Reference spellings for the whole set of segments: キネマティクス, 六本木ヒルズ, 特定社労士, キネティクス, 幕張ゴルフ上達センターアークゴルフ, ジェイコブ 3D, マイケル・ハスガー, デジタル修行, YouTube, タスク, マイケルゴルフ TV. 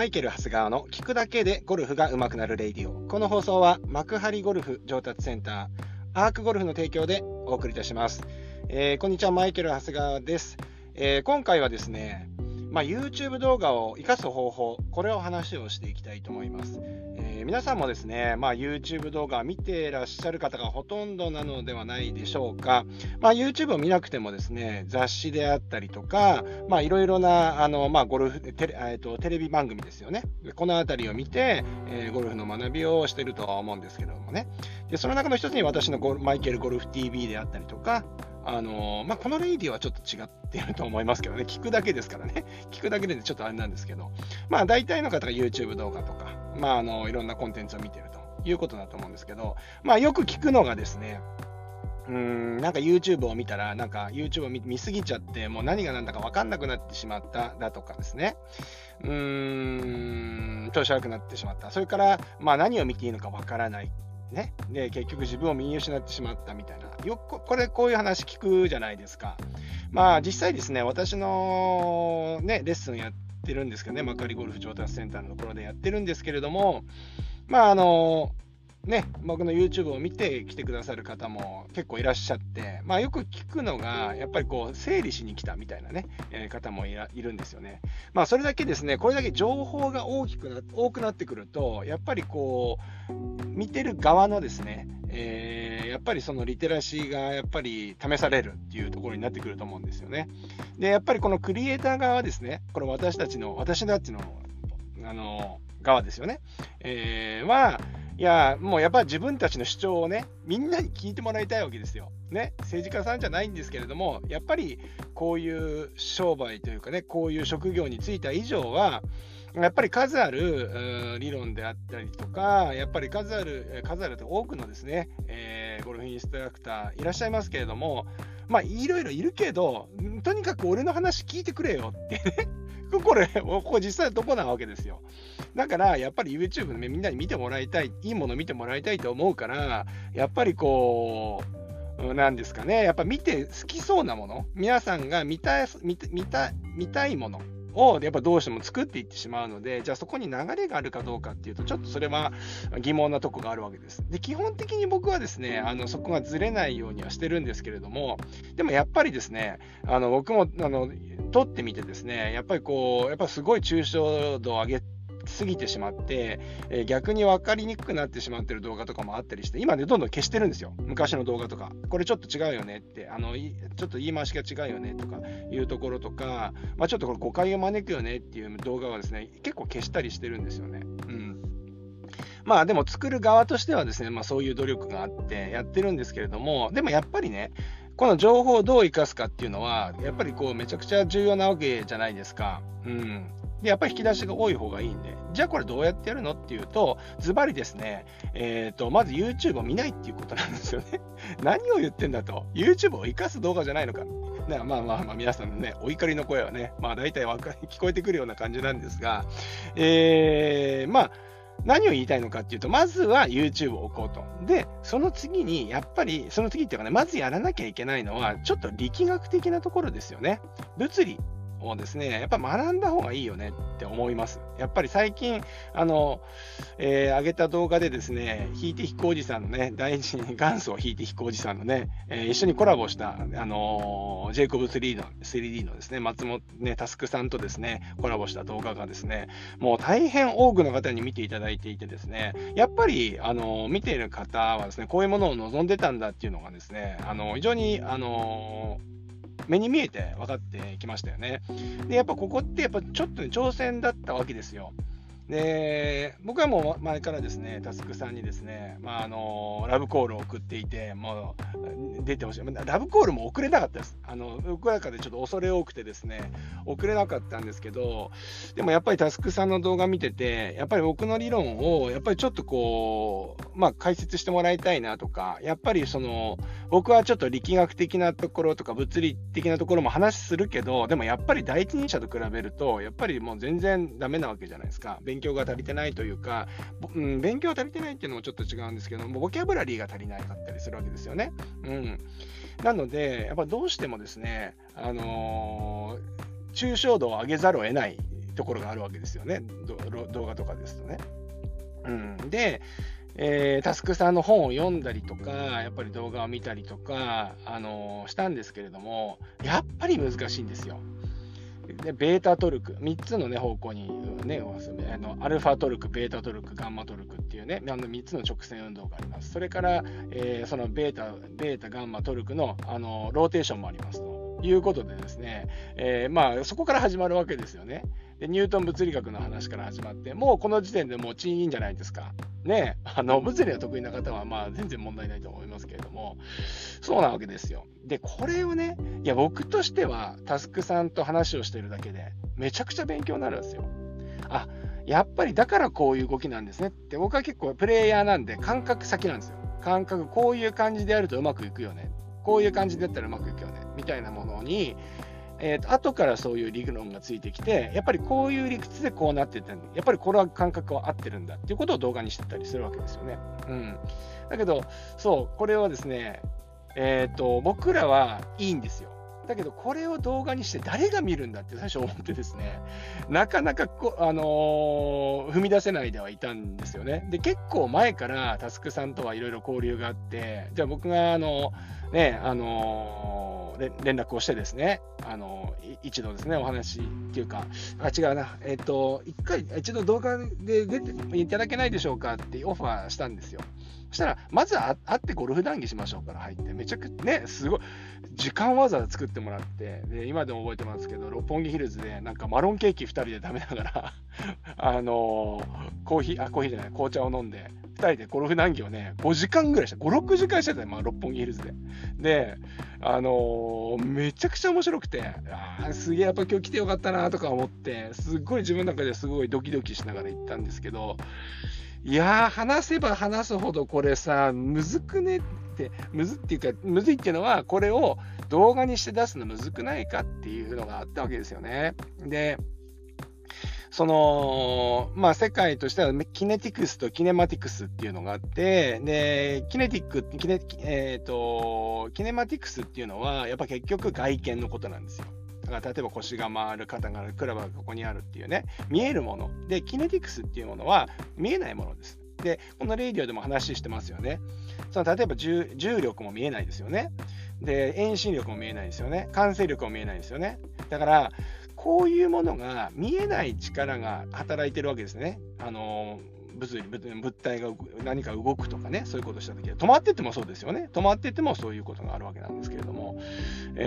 マイケル・ハスガーの聞くだけでゴルフが上手くなるレディオ。この放送は幕張ゴルフ上達センターアークゴルフの提供でお送りいたします。こんにちは、マイケル・ハスガーです。今回はですね、YouTube 動画を活かす方法、これを話をしていきたいと思います。皆さんもですね、YouTube 動画見てらっしゃる方がほとんどなのではないでしょうか。YouTube を見なくてもですね、雑誌であったりとか、いろいろなゴルフテレビ番組ですよね。このあたりを見て、ゴルフの学びをしているとは思うんですけれどもね。で、その中の一つに私のマイケルゴルフ TV であったりとか、このレイディはちょっと違っていると思いますけどね、聞くだけですからね、聞くだけでちょっとあれなんですけど、大体の方が YouTube 動画とか、いろんなコンテンツを見ているということだと思うんですけど、よく聞くのがですね、YouTube を見たら、YouTube を見すぎちゃって、もう何が何だか分かんなくなってしまっただとかですね、調子悪くなってしまった、それから、何を見ていいのか分からない。ね、で結局自分を見失ってしまったみたいな、こういう話聞くじゃないですか。実際ですね、私の、レッスンやってるんですけどね、幕張ゴルフ上達センターのところでやってるんですけれども、僕の YouTube を見て来てくださる方も結構いらっしゃって、よく聞くのが、やっぱりこう整理しに来たみたいなね、方もいるんですよね。それだけですね、これだけ情報が多くなってくると、やっぱりこう見てる側のですね、やっぱりそのリテラシーがやっぱり試されるっていうところになってくると思うんですよね。で、やっぱりこのクリエイター側ですね、これ私たちの側ですよね。もうやっぱり自分たちの主張をね、みんなに聞いてもらいたいわけですよ。ね、政治家さんじゃないんですけれども、やっぱりこういう商売というかね、こういう職業に就いた以上は、やっぱり数ある理論であったりとか、やっぱり数あると多くのですね、ゴルフインストラクターいらっしゃいますけれども、いろいろいるけど、とにかく俺の話聞いてくれよってね。これ実際どこなわけですよ。だからやっぱり YouTube でみんなに見てもらいたい、いいもの見てもらいたいと思うから、やっぱりこう、なんですかね、やっぱ見て好きそうなもの、皆さんが見たいものをやっぱどうしても作っていってしまうので、じゃあそこに流れがあるかどうかっていうと、ちょっとそれは疑問なとこがあるわけです。で、基本的に僕はですね、そこがずれないようにはしてるんですけれども、でもやっぱりですね、僕も撮ってみてですね、やっぱすごい抽象度を上げすぎてしまって、逆に分かりにくくなってしまってる動画とかもあったりして、今ねどんどん消してるんですよ。昔の動画とか、これちょっと違うよねって、ちょっと言い回しが違うよねとかいうところとか、ちょっとこれ誤解を招くよねっていう動画はですね、結構消したりしてるんですよね。でも作る側としてはですね、そういう努力があってやってるんですけれども、でもやっぱりね、この情報をどう生かすかっていうのは、やっぱりこうめちゃくちゃ重要なわけじゃないですか。で、やっぱり引き出しが多い方がいいんで、じゃあこれどうやってやるのっていうと、ズバリですね、まず YouTube を見ないっていうことなんですよね。何を言ってんだと、YouTube を生かす動画じゃないのか。皆さんのね、お怒りの声はね、大体聞こえてくるような感じなんですが、何を言いたいのかっていうと、まずは YouTube を置こうと。で、その次っていうかね、まずやらなきゃいけないのは、ちょっと力学的なところですよね。物理をですね、やっぱ学んだ方がいいよねって思います。やっぱり最近、上げた動画でですね、引いて引くおじさんのね、大事に元祖を引いて引くおじさんのね、一緒にコラボした、ジェイコブ 3D のですね、松本ね、タスクさんとですね、コラボした動画がですね、もう大変多くの方に見ていただいていてですね、やっぱり、見ている方はですね、こういうものを望んでたんだっていうのがですね、非常に、目に見えて分かってきましたよね。で、やっぱここってやっぱちょっと、挑戦だったわけですよ。で、僕はもう前からですね、タスクさんにですね、ラブコールを送っていて、もう出てほしい。ラブコールも送れなかったです。僕の中でちょっと恐れ多くてですね、送れなかったんですけど、でもやっぱりタスクさんの動画見てて、やっぱり僕の理論を、やっぱりちょっとこう、解説してもらいたいなとか、やっぱり僕はちょっと力学的なところとか物理的なところも話するけど、でもやっぱり第一人者と比べると、やっぱりもう全然ダメなわけじゃないですか。勉強が足りてないというか、勉強が足りてないっていうのもちょっと違うんですけども、ボキャブラリーが足りないかったりするわけですよね。なので、やっぱどうしてもですね、抽象度を上げざるを得ないところがあるわけですよね、動画とかですとね。うん、で、タスクさんの本を読んだりとか、やっぱり動画を見たりとか、したんですけれども、やっぱり難しいんですよ。でベータトルク、3つの、ね、方向に、ね、アルファトルク、ベータトルク、ガンマトルクっていうね、3つの直線運動があります。それから、そのベータガンマトルクの、ローテーションもありますということでですね、まあ、そこから始まるわけですよね。でニュートン物理学の話から始まって、もうこの時点でもうチーンじゃないですかね。物理が得意な方はまあ全然問題ないと思いますけれども、そうなわけですよ。でこれをね、いや僕としてはタスクさんと話をしてるだけでめちゃくちゃ勉強になるんですよ。あ、やっぱりだからこういう動きなんですねって。僕は結構プレイヤーなんで感覚先なんですよ。感覚、こういう感じでやるとうまくいくよね、こういう感じでやったらうまくいくよねみたいなものに、後からそういう理論がついてきて、やっぱりこういう理屈でこうなってて、やっぱりこれは感覚は合ってるんだっていうことを動画にしてたりするわけですよね。うん、だけどそう、これはですね、僕らはいいんですよ。だけどこれを動画にして誰が見るんだって最初思ってですね、なかなか踏み出せないではいたんですよね。で結構前からタスクさんとはいろいろ交流があって、じゃあ僕が連絡をしてですね、一度ですねお話っていうか、一度動画で出ていただけないでしょうかってオファーしたんですよ。そしたらまずは会ってゴルフ談義しましょうから入って、めちゃくちゃねすごい時間わざわざ作ってもらって、で今でも覚えてますけど、六本木ヒルズでなんかマロンケーキ2人で食べながら紅茶を飲んで2人でゴルフ談義をね5時間ぐらいした、5、6時間してた、六本木ヒルズで。でめちゃくちゃ面白くて、すげえやっぱ今日来てよかったなとか思って、すっごい自分の中ですごいドキドキしながら行ったんですけど、いやー話せば話すほどこれさむずくねって、むずいっていうのはこれを動画にして出すのむずくないかっていうのがあったわけですよね。で世界としてはキネティクスとキネマティクスっていうのがあって、でキネマティクスっていうのはやっぱ結局外見のことなんですよ。だから例えば腰が回る、肩がある、クラブがここにあるっていうね、見えるもので、キネティクスっていうものは見えないものです。でこのレイディオでも話してますよね。その例えば 重力も見えないですよね。で遠心力も見えないですよね。慣性力も見えないですよね。だからこういうものが見えない力が働いてるわけですね。物体が何か動くとかね、そういうことしたときは止まっててもそうですよね。止まっててもそういうことがあるわけなんですけれども、こ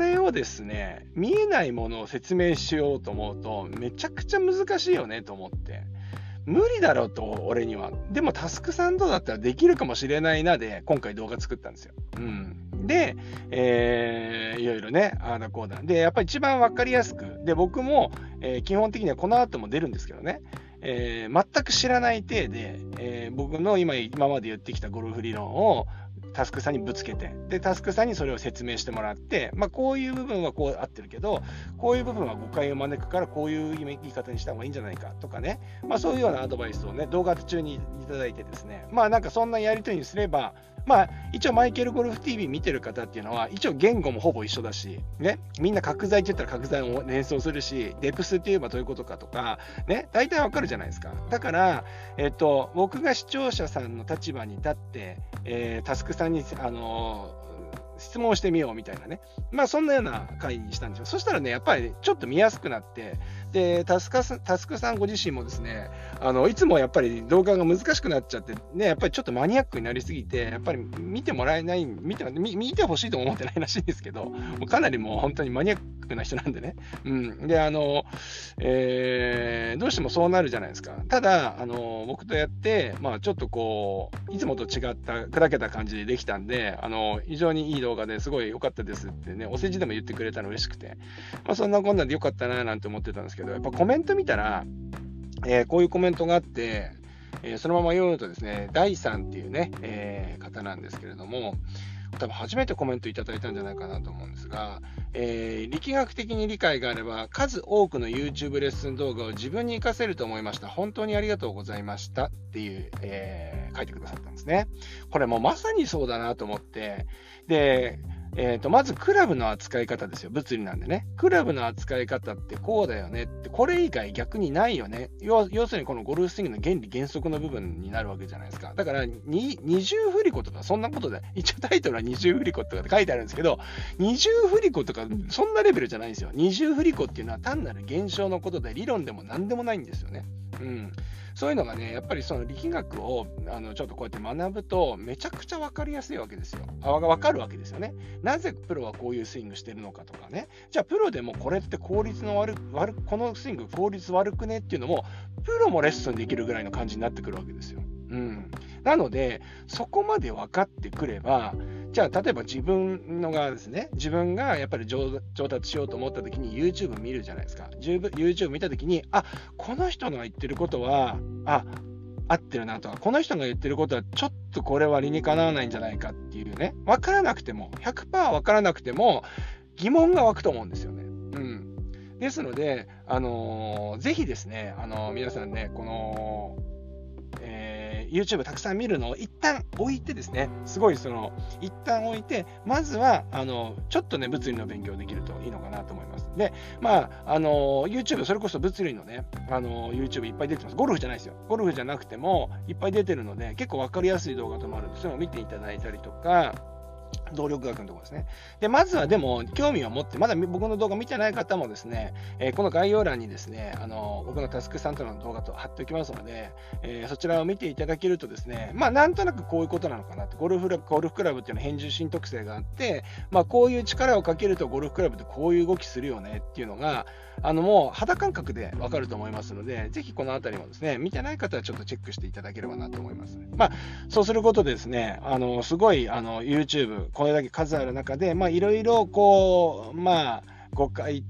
れをですね、見えないものを説明しようと思うとめちゃくちゃ難しいよねと思って、無理だろうと俺には。でもタスクさんとだったらできるかもしれないなで今回動画作ったんですよ。で、いろいろね、こうだでやっぱり一番分かりやすくで、僕も、基本的にはこの後も出るんですけどね、全く知らない体で、僕の今まで言ってきたゴルフ理論をタスクさんにぶつけて、でタスクさんにそれを説明してもらって、こういう部分はこう合ってるけど、こういう部分は誤解を招くからこういう言い方にした方がいいんじゃないかとかね、そういうようなアドバイスをね動画中にいただいてですね、なんかそんなやり取りにすれば、一応マイケルゴルフ TV 見てる方っていうのは一応言語もほぼ一緒だしね、みんな角材って言ったら角材を連想するし、デプスって言えばどういうことかとかね、大体わかるじゃないですか。だから僕が視聴者さんの立場に立って、タスクさんに質問してみようみたいなね、そんなような会にしたんですよ。そしたらね、やっぱりちょっと見やすくなって、でタスクさんご自身もですね、いつもやっぱり動画が難しくなっちゃってね、やっぱりちょっとマニアックになりすぎて、やっぱり見てもらえない、見てほしいとも思ってないらしいんですけど、かなりもう本当にマニアックな人なんでね、でどうしてもそうなるじゃないですか。ただ僕とやって、ちょっとこういつもと違った砕けた感じでできたんで、非常にいい動画ですごい良かったですってね、お世辞でも言ってくれたの嬉しくて、そんなこんなんで良かったななんて思ってたんですけど、やっぱコメント見たら、こういうコメントがあって、そのまま読むとですね、大さんっていうね、方なんですけれども、多分初めてコメントいただいたんじゃないかなと思うんですが、力学的に理解があれば数多くの YouTube レッスン動画を自分に活かせると思いました、本当にありがとうございましたっていう、書いてくださったんですね。これもうまさにそうだなと思って、でまずクラブの扱い方ですよ。物理なんでね。クラブの扱い方ってこうだよねって、これ以外逆にないよね。要するにこのゴルフスイングの原理原則の部分になるわけじゃないですか。だから二重振り子とかそんなことで、一応タイトルは二重振り子とかって書いてあるんですけど、二重振り子とかそんなレベルじゃないんですよ。二重振り子っていうのは単なる現象のことで、理論でも何でもないんですよね。うん。そういうのがね、やっぱりその力学をちょっとこうやって学ぶとめちゃくちゃ分かりやすいわけですよ。分かるわけですよね。なぜプロはこういうスイングしてるのかとかね。じゃあプロでもこれってこのスイング効率悪くねっていうのもプロもレッスンできるぐらいの感じになってくるわけですよ。うん。なのでそこまで分かってくれば、じゃあ例えば自分がやっぱり上達しようと思った時に YouTube 見るじゃないですか。YouTube 見た時に、あ、この人の言ってることは合ってるなとか、この人が言ってることはちょっとこれは理にかなわないんじゃないかっていうね、分からなくても 100% 分からなくても疑問が湧くと思うんですよね。うん、ですので、ぜひですね、皆さんね、このYouTube たくさん見るのを一旦置いてですね、一旦置いて、まずはちょっとね、物理の勉強できるといいのかなと思います。で、YouTube、それこそ物理のね、YouTube いっぱい出てます。ゴルフじゃないですよ。ゴルフじゃなくてもいっぱい出てるので、結構わかりやすい動画ともあるんで、そういうのを見ていただいたりとか、動力学のところですね。で、まずはでも興味を持って、まだ僕の動画見てない方もですね、この概要欄にですね、僕のタスクサントラの動画と貼っておきますので、そちらを見ていただけるとですね、まあなんとなくこういうことなのかなって、ゴルフクラブっていうのは変重心特性があって、まあこういう力をかけるとゴルフクラブってこういう動きするよねっていうのが、もう肌感覚でわかると思いますので、ぜひこのあたりもですね、見てない方はちょっとチェックしていただければなと思います。まあそうすることでですね、すごいYouTube、これだけ数ある中で、いろいろこう、誤解、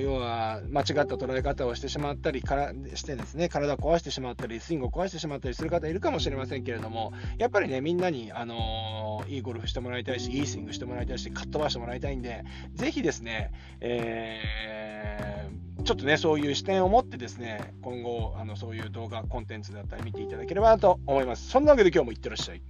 要は間違った捉え方をしてしまったりしてですね、体を壊してしまったり、スイングを壊してしまったりする方いるかもしれませんけれども、やっぱりね、みんなにいいゴルフしてもらいたいし、いいスイングしてもらいたいし、かっ飛ばしてもらいたいんで、ぜひですね、ちょっとね、そういう視点を持ってですね、今後そういう動画コンテンツだったり見ていただければなと思います。そんなわけで今日もいってらっしゃい。